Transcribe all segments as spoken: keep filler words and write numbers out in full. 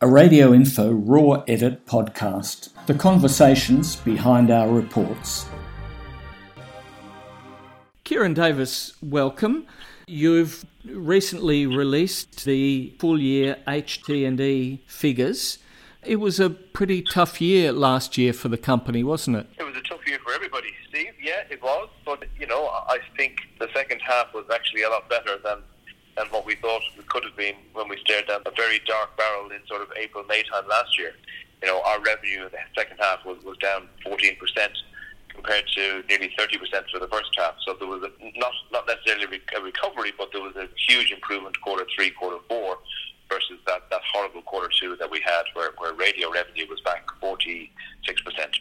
A Radio Info Raw Edit podcast. The conversations behind our reports. Kieran Davis, welcome. You've recently released the full year H T and E figures. It was a pretty tough year last year for the company, wasn't it? It was a tough year for everybody, Steve. Yeah, it was. But, you know, I think the second half was actually a lot better than and what we thought it could have been when we stared down a very dark barrel in sort of April, May time last year. You know, our revenue in the second half was, was down fourteen percent compared to nearly thirty percent for the first half. So there was a, not not necessarily a recovery, but there was a huge improvement quarter three, quarter four versus that, that horrible quarter two that we had where, where radio revenue was back forty-six percent.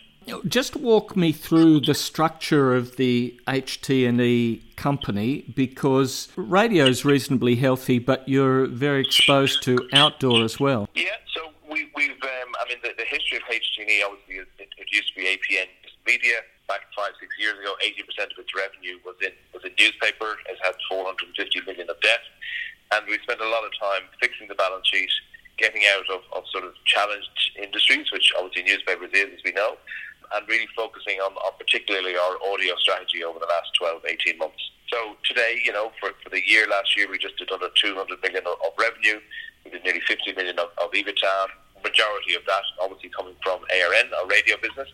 Just walk me through the structure of the H T and E company, because radio is reasonably healthy, but you're very exposed to outdoor as well. Yeah, so we, we've, um, I mean, the, the history of H T and E, obviously, it, it used to be A P N Media. Back five, six years ago, eighty percent of its revenue was in was in newspaper. It had four hundred fifty million of debt. And we spent a lot of time fixing the balance sheet, getting out of, of sort of challenged industries, which obviously newspapers is, as we know, and really focusing on, on particularly our audio strategy over the last twelve, eighteen months. So today, you know, for, for the year last year, we just did under two hundred million of, of revenue. We did nearly fifty million of, of EBITDA. Majority of that obviously coming from A R N, our radio business.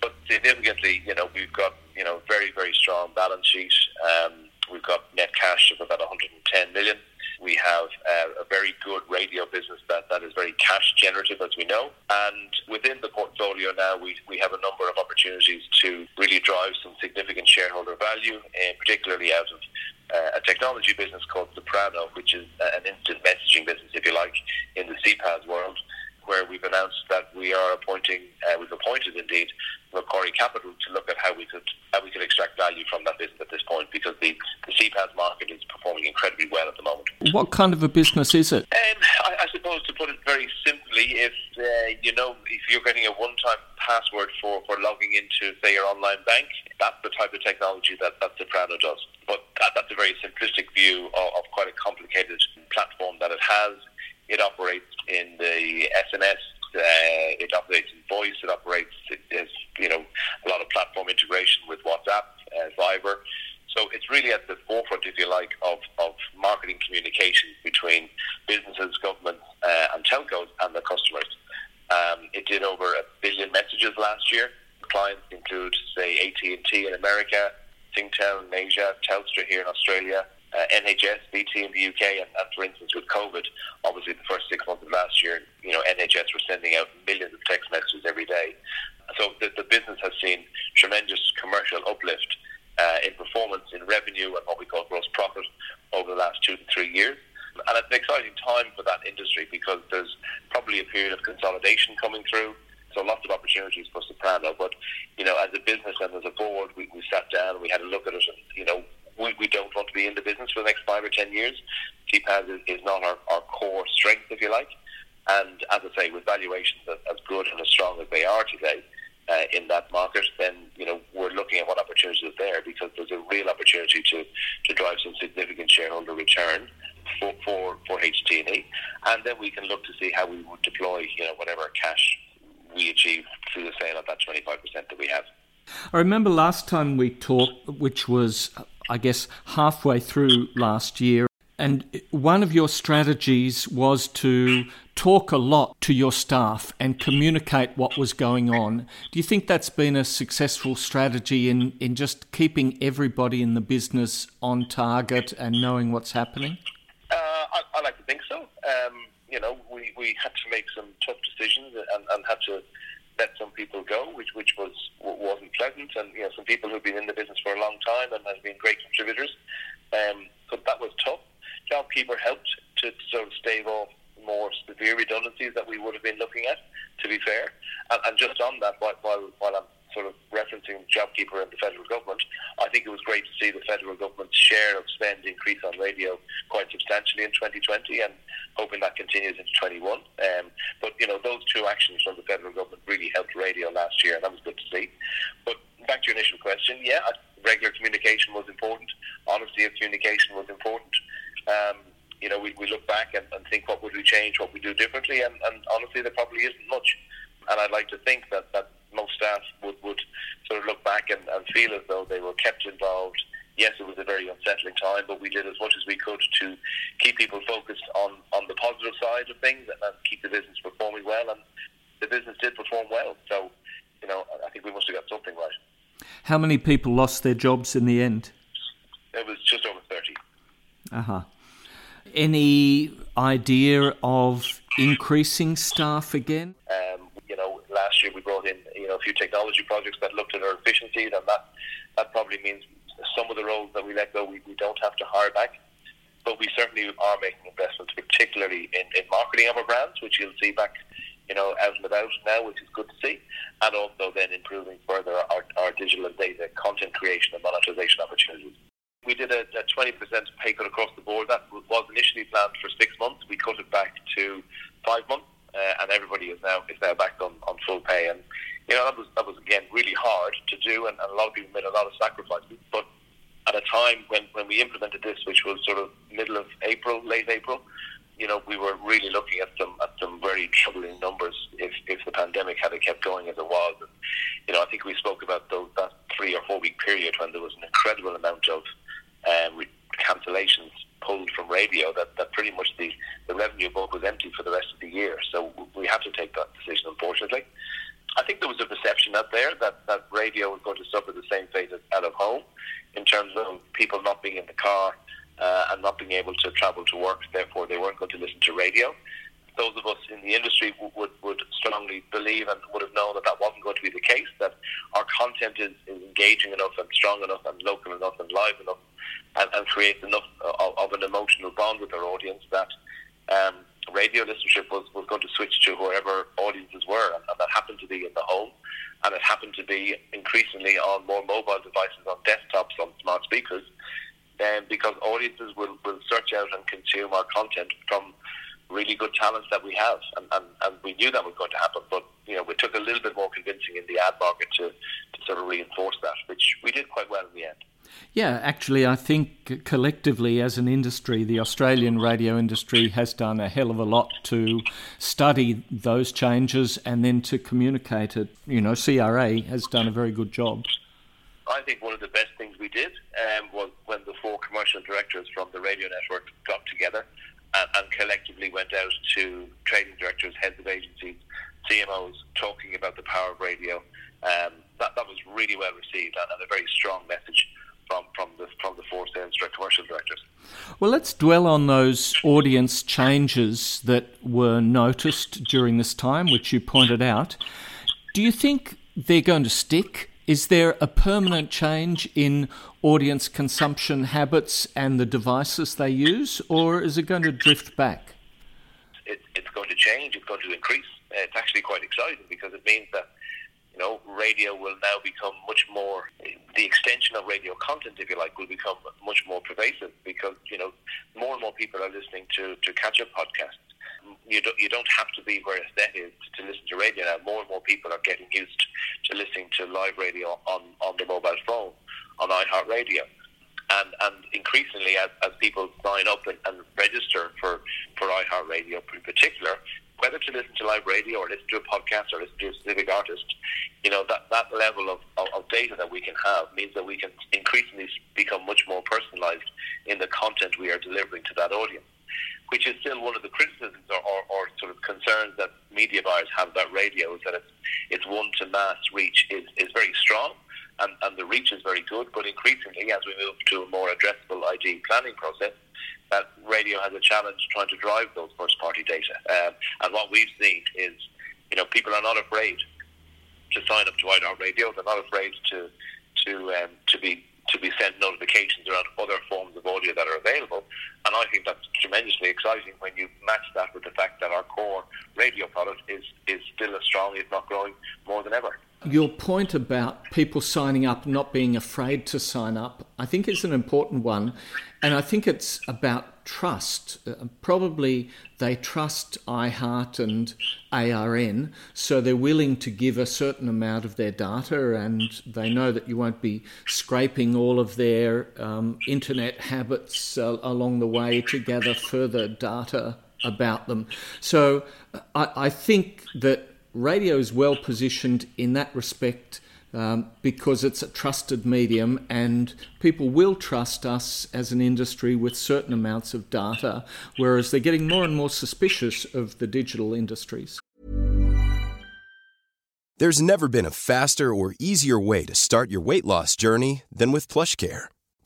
But significantly, you know, we've got, you know, very, very strong balance sheet. Um, we've got net cash of about one hundred ten million. We have uh, a very good radio business that, that is very cash generative, as we know. And within the portfolio now, we, we have a number of opportunities to really drive some significant shareholder value, and particularly out of uh, a technology business called Soprano, which is an instant messaging business, if you like, in the CPaaS world, where we've announced that we are appointing, uh, we've appointed indeed, Macquarie Capital to look at how we could how we could extract value from that business at this point, because the, the CPaaS market is performing incredibly well at the moment. What kind of a business is it? Um, I, I suppose to put it very simply, if uh, you know, if you're getting a one-time password for, for logging into, say, your online bank, that's the type of technology that, that Soprano does. But that, that's a very simplistic view of, of quite a complicated platform that it has. It operates in the S N S, uh, it operates in voice, it operates, it has, you know, a lot of platform integration with WhatsApp, uh, Viber. So it's really at the forefront, if you like, of, of marketing communications between businesses, government, uh, and telcos and their customers. Um, it did over a billion messages last year. Clients include, say, A T and T in America, Singtel in Asia, Telstra here in Australia, Uh, N H S, B T in the U K, and, and for instance with COVID, obviously the first six months of last year, you know, N H S were sending out millions of text messages every day. So the, the business has seen tremendous commercial uplift uh, in performance, in revenue, and what we call gross profit over the last two to three years. And it's an exciting time for that industry, because there's probably a period of consolidation coming through. So lots of opportunities for Soprano. But, you know, as a business and as a board, we, we sat down, we had a look at it, and, you know, We, we don't want to be in the business for the next five or ten years. CPaaS is, is not our, our core strength, if you like. And as I say, with valuations as, as good and as strong as they are today uh, in that market, then, you know, we're looking at what opportunities are there, because there's a real opportunity to, to drive some significant shareholder return for, for, for H T and E. And then we can look to see how we would deploy, you know, whatever cash we achieve through the sale of that twenty-five percent that we have. I remember last time we talked, which was, I guess, halfway through last year, and one of your strategies was to talk a lot to your staff and communicate what was going on. Do you think that's been a successful strategy in, in just keeping everybody in the business on target and knowing what's happening? Uh, I, I like to think so. Um, you know, we, we had to make some tough decisions and, and had to let some people go, which which was wasn't pleasant, and you know, some people who've been in the business for a long time and have been great contributors. Um, so that was tough. JobKeeper helped to sort of stave off more severe redundancies that we would have been looking at, to be fair. And, and just on that, while, while, while I'm sort of referencing JobKeeper and the federal government, I think it was great to see the federal government's share of spend increase on radio quite substantially in twenty twenty, and hoping that continues into twenty-one. Um, but, you know, those two actions from the federal government really helped radio last year, and that was good to see. But back to your initial question, yeah, regular communication was important. Honesty of communication was important. Um, you know, we, we look back and, and think, what would we change, what we do differently, and, and honestly, there probably isn't much. And I'd like to think that, that most staff would, would sort of look back and, and feel as though they were kept involved. Yes, it was a very unsettling time, but we did as much as we could to keep people focused on, on the positive side of things and, and keep the business performing well, and the business did perform well. So, you know, I think we must have got something right. How many people lost their jobs in the end? It was just over thirty. Uh-huh. Any idea of increasing staff again? Um, you know, last year we brought in, you know, a few technology projects that looked at our efficiencies, and that, that probably means some of the roles that we let go, we, we don't have to hire back. But we certainly are making investments, particularly in, in marketing of our brands, which you'll see back, you know, out and about now, which is good to see, and also then improving further our, our digital and data content creation and monetization opportunities. We did a, a twenty percent pay cut across the board. That was initially planned for six months. We cut it back to five months, uh, and everybody is now is now back on, on full pay. And you know that was that was again really hard to do, and, and a lot of people made a lot of sacrifices. But at a time when, when we implemented this, which was sort of middle of April, late April, you know, we were really looking at some at some very troubling numbers if, if the pandemic had kept going as it was. And, you know, I think we spoke about those, that three or four week period when there was an incredible amount of Um, cancellations pulled from radio, that, that pretty much the, the revenue book was empty for the rest of the year. So we had to take that decision, unfortunately. I think there was a perception out there that, that radio was going to suffer the same fate as out of home, in terms of people not being in the car uh, and not being able to travel to work, therefore they weren't going to listen to radio. Those of us in the industry would, would strongly believe and would have known that that wasn't going to be the case, that our content is, is engaging enough and strong enough and local enough and live enough and, and creates enough of, of an emotional bond with our audience that um, radio listenership was, was going to switch to wherever audiences were, and, and that happened to be in the home, and it happened to be increasingly on more mobile devices, on desktops, on smart speakers, um, because audiences will, will search out and consume our content from really good talents that we have, and, and, and we knew that was going to happen, but you know, it took a little bit more convincing in the ad market to, to sort of reinforce that, which we did quite well in the end. Yeah, actually I think collectively as an industry, the Australian radio industry has done a hell of a lot to study those changes and then to communicate it. You know, C R A has done a very good job. I think one of the best things we did um, was when the four commercial directors from the radio network got together and, and collectively went out to trading directors, heads of agencies, C M Os, talking about the power of radio. Um, that, that was really well received, and, and a very strong message from, from, the, from the four sales direct commercial directors. Well, let's dwell on those audience changes that were noticed during this time, which you pointed out. Do you think they're going to stick? Is there a permanent change in audience consumption habits and the devices they use, or is it going to drift back? It, it's going to change. It's going to increase. It's actually quite exciting because it means that, you know, radio will now become much more, the extension of radio content, if you like, will become much more pervasive because, you know, more and more people are listening to, to catch-up podcasts. You don't, you don't have to be where S N S is to listen to radio now. More and more people are getting used to listening to live radio on, on their mobile phone, on iHeartRadio. And and increasingly, as, as people sign up and, and register for, for iHeartRadio in particular, whether to listen to live radio or listen to a podcast or listen to a specific artist, you know, that, that level of, of, of data that we can have means that we can increasingly become much more personalised in the content we are delivering to that audience, which is still one of the criticisms or, or, or sort of concerns that media buyers have about radio, is that its, its one-to-mass reach is, is very strong, and, and the reach is very good, but increasingly, as we move to a more addressable I D planning process, that radio has a challenge trying to drive those first-party data. Um, and what we've seen is, you know, people are not afraid to sign up to iHeartRadio. They're not afraid to to um, to be to be sent notifications around other forms of audio that are available. And I think that's tremendously exciting when you match that with the fact that our core radio product is, is still as strong, if not growing, more than ever. Your point about people signing up, not being afraid to sign up, I think is an important one. And I think it's about trust. Uh, probably they trust iHeart and A R N, so they're willing to give a certain amount of their data, and they know that you won't be scraping all of their um, internet habits uh, along the way to gather further data about them. So I, I think that radio is well positioned in that respect um, because it's a trusted medium, and people will trust us as an industry with certain amounts of data, whereas they're getting more and more suspicious of the digital industries. There's never been a faster or easier way to start your weight loss journey than with PlushCare.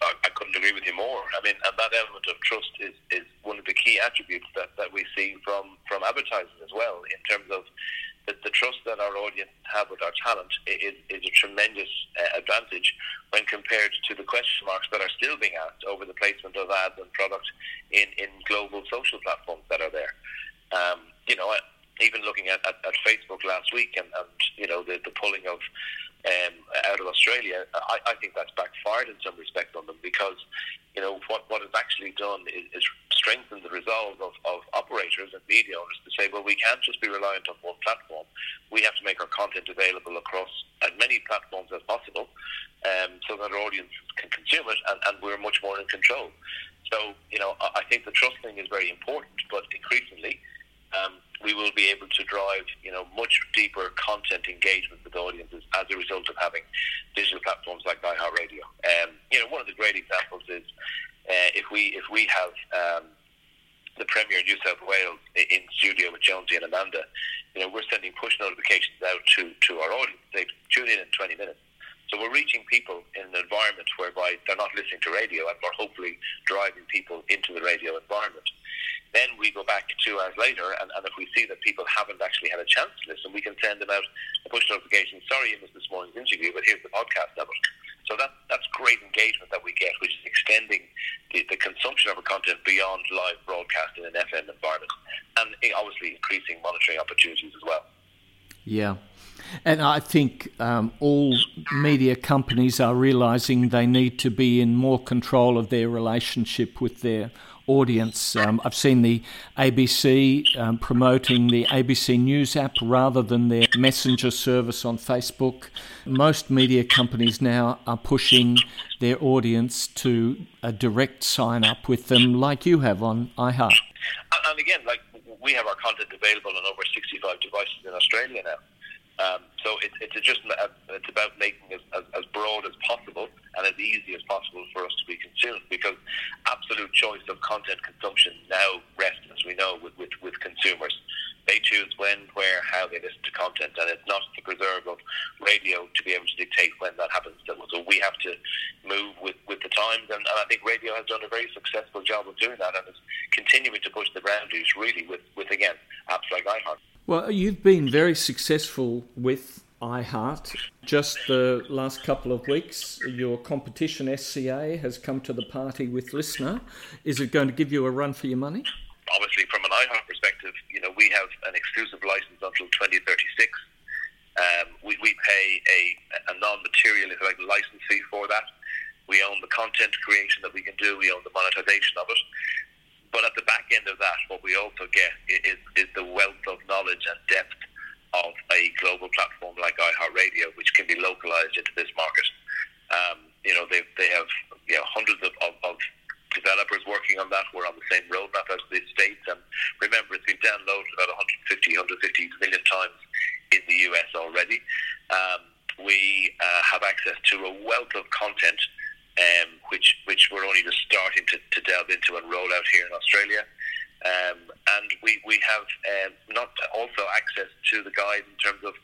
I couldn't agree with you more. I mean, and that element of trust is, is one of the key attributes that, that we see from, from advertising as well, in terms of the, the trust that our audience have with our talent is, is a tremendous uh, advantage when compared to the question marks that are still being asked over the placement of ads and products in, in global social platforms that are there. Um, you know, even looking at, at, at Facebook last week and, and you know, the, the pulling of Um, out of Australia, I, I think that's backfired in some respect on them, because you know what, what it's actually done is, is strengthen the resolve of, of operators and media owners to say, well, we can't just be reliant on one platform. We have to make our content available across as many platforms as possible, um, so that our audience can consume it, and, and we're much more in control. So you know, I, I think the trust thing is very important, but increasingly Um, we will be able to drive, you know, much deeper content engagement with audiences as a result of having digital platforms like iHeartRadio. Um, you know, one of the great examples is uh, if we if we have um, the Premier of New South Wales in studio with Jonesy and Amanda, you know, we're sending push notifications out to, to our audience. They tune in in twenty minutes. So we're reaching people in an environment whereby they're not listening to radio, and we're hopefully driving people into the radio environment. Then we go back two hours later, and, and if we see that people haven't actually had a chance to listen, we can send them out a push notification, sorry you missed this morning's interview, but here's the podcast of it. So that, that's great engagement that we get, which is extending the, the consumption of our content beyond live broadcast in an F M environment, and obviously increasing monitoring opportunities as well. Yeah. And I think um, all media companies are realising they need to be in more control of their relationship with their audience. Um, I've seen the A B C um, promoting the A B C News app rather than their messenger service on Facebook. Most media companies now are pushing their audience to a direct sign-up with them, like you have on iHeart. And again, like we have our content available on over sixty-five devices in Australia now. Um, so it, it's just it's about making it as, as broad as possible and as easy as possible for us to be consumed, because absolute choice of content consumption now rests, as we know, with, with, with consumers. They choose when, where, how they listen to content, and it's not the preserve of radio to be able to dictate when that happens. So we have to move with, with the times, and, and I think radio has done a very successful job of doing that, and is continuing to push the boundaries, really, with, with again, apps like iHeart. Well, you've been very successful with iHeart. Just the last couple of weeks, your competition S C A has come to the party with Listener. Is it going to give you a run for your money? Obviously, from an iHeart perspective, you know, we have an exclusive license until twenty thirty-six. Um, we, we pay a, a non-material, if you like, license fee for that. We own the content creation that we can do. We own the monetization of it. But at the back end of that, what we also get is, is the wealth of knowledge and depth of a global platform like iHeartRadio, which can be localized into this market. Um, you know, they they have you know, hundreds of, of, of developers working on that. We're on the same roadmap as the States. And remember, it's been downloaded about one hundred fifty, one hundred fifty million times in the U S already. Um, we uh, have access to a wealth of content um, which which we're only just starting to, to delve into and roll out here in Australia. Um, and we, we have um, not also access to the guide in terms of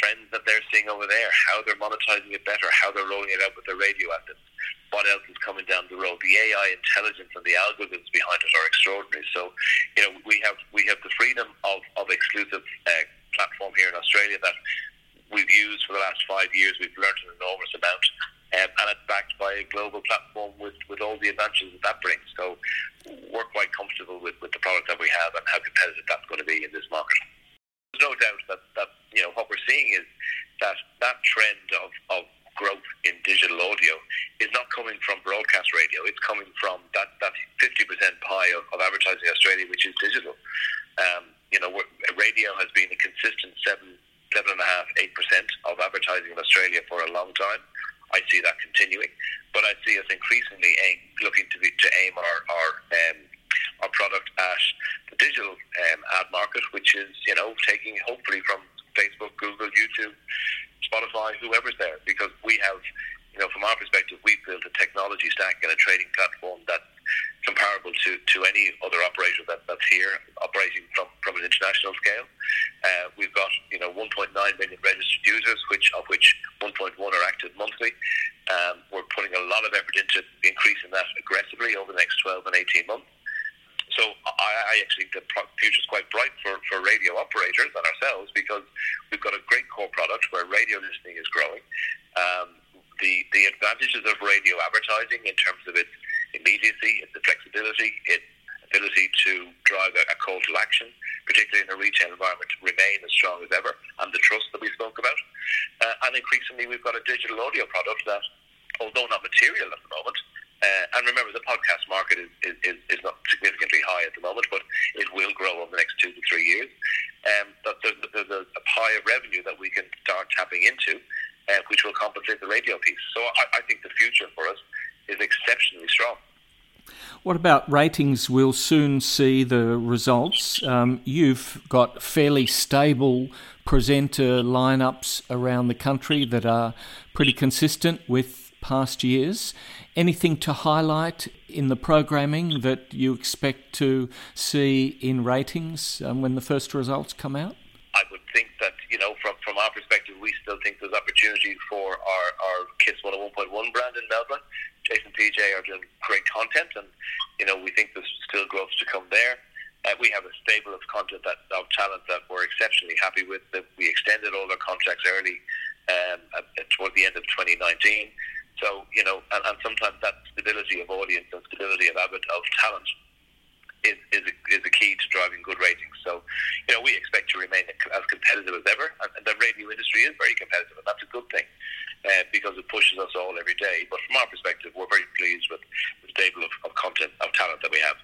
trends that they're seeing over there, how they're monetizing it better, how they're rolling it out with their radio assets, what else is coming down the road. The A I intelligence and the algorithms behind it are extraordinary. So, you know, we have we have the freedom of, of exclusive uh, platform here in Australia that we've used for the last five years. We've learned an enormous amount, um, and it's backed by a global platform with, with all the advantages that that brings. So we're quite comfortable with, with the product that we have and how competitive that's going to be in this market. There's no doubt that, that you know what we're seeing is that that trend of, of growth in digital audio is not coming from broadcast radio. It's coming from that, that fifty percent pie of, of advertising in Australia, which is digital. Um, you know, radio has been a consistent seven, seven and a half, eight percent of advertising in Australia for a long time. I see that continuing, but I see us increasingly aim, looking to be, to aim our our. Um, our product at the digital um, ad market, which is, you know, taking hopefully from Facebook, Google, YouTube, Spotify, whoever's there, because we have, you know, from our perspective, we've built a technology stack and a trading platform that's comparable to, to any other operator that, that's here operating from, from an international scale. Uh, we've got, you know, one point nine million registered users, which of which one point one are active monthly. Um, we're putting a lot of effort into increasing that aggressively over the next twelve and eighteen months. So I, I actually think the future is quite bright for, for radio operators and ourselves, because we've got a great core product where radio listening is growing. Um, the the advantages of radio advertising in terms of its immediacy, its flexibility, its ability to drive a, a call to action, particularly in a retail environment, remain as strong as ever, and the trust that we spoke about. Uh, and increasingly, we've got a digital audio product that, although not material at the moment, Uh, and remember, the podcast market is, is, is not significantly high at the moment, but it will grow over the next two to three years. Um, but there's, there's a, a pie of revenue that we can start tapping into, uh, which will compensate the radio piece. So I, I think the future for us is exceptionally strong. What about ratings? We'll soon see the results. Um, you've got fairly stable presenter lineups around the country that are pretty consistent with past years. Anything to highlight in the programming that you expect to see in ratings um, when the first results come out? I would think that, you know, from, from our perspective, we still think there's opportunity for our, our KISS one oh one point one brand in Melbourne. Jason P J are doing great content, and, you know, we think there's still growth to come there. Uh, we have a stable of content, that of talent that we're exceptionally happy with, that we extended all our contracts early um, at, at, toward the end of twenty nineteen. So, you know, and, and sometimes that stability of audience and stability of, of talent is is a, is a key to driving good ratings. So, you know, we expect to remain as competitive as ever. And the radio industry is very competitive, and that's a good thing uh, because it pushes us all every day. But from our perspective, we're very pleased with the stable of, of content, of talent that we have.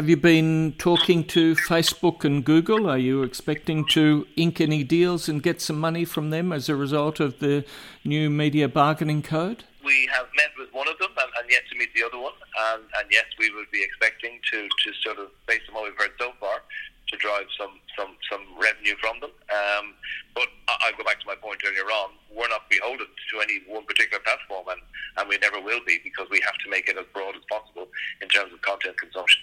Have you been talking to Facebook and Google? Are you expecting to ink any deals and get some money from them as a result of the new media bargaining code? We have met with one of them and, and yet to meet the other one. And, and yes, we would be expecting to, to sort of, based on what we've heard so far, to drive some, some, some revenue from them. Um, but I'll go back to my point earlier on. We're not beholden to any one particular platform, and, and we never will be, because we have to make it as broad as possible in terms of content consumption.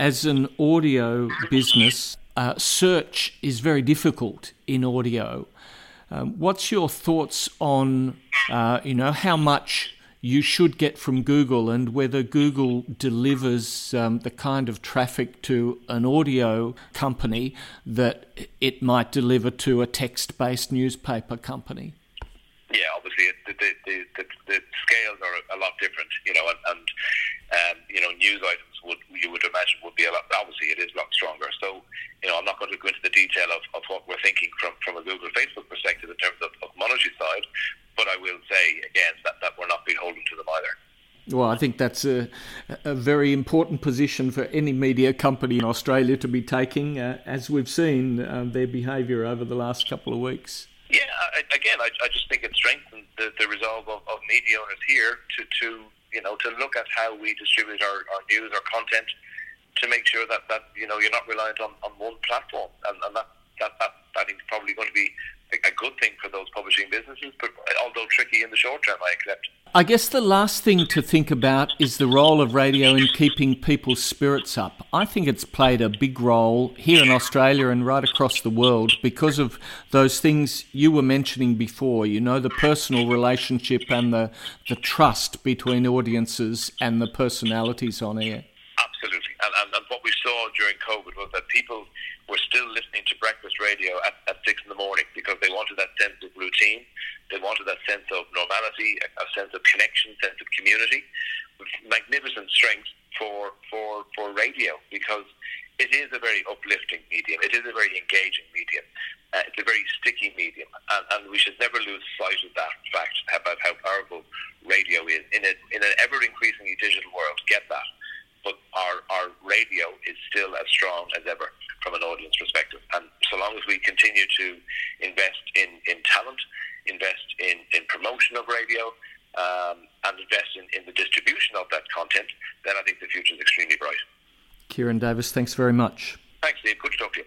As an audio business, uh, search is very difficult in audio. Um, what's your thoughts on, uh, you know, how much you should get from Google, and whether Google delivers um, the kind of traffic to an audio company that it might deliver to a text-based newspaper company? Yeah, obviously, it, the, the, the, the scales are a lot different, you know, and, and um, you know, news items would, you would imagine, would be a lot, obviously it is a lot stronger. So, you know, I'm not going to go into the detail of, of what we're thinking from, from a Google Facebook perspective in terms of, of monetary side, but I will say again that, that we're not beholden to them either. Well, I think that's a, a very important position for any media company in Australia to be taking, uh, as we've seen uh, their behaviour over the last couple of weeks. Yeah, I, again, I, I just think it strengthens the, the resolve of, of media owners here to, to you know, to look at how we distribute our, our news, our content, to make sure that, that you know, you're not reliant on, on one platform. And, and that, that, that I think is probably going to be a good thing for those publishing businesses, but although tricky in the short term, I accept. I guess the last thing to think about is the role of radio in keeping people's spirits up. I think it's played a big role here in Australia and right across the world because of those things you were mentioning before, you know, the personal relationship and the, the trust between audiences and the personalities on air. Absolutely. And, and, and what we saw during COVID was that people were still listening to breakfast radio at, at six in the morning because they wanted that sense of routine. They wanted that sense of normality, a, a sense of connection, sense of community. Magnificent strength for, for, for radio because it is a very uplifting medium. It is a very engaging medium. Uh, it's a very sticky medium. And, and we should never lose sight of that fact about how powerful radio is. In, a, in an ever-increasingly digital world, get that. But our, our radio is still as strong as ever from an audience perspective. And so long as we continue to invest in, in talent, invest in, in promotion of radio, um, and invest in, in the distribution of that content, then I think the future is extremely bright. Kieran Davis, thanks very much. Thanks, Steve. Good to talk to you.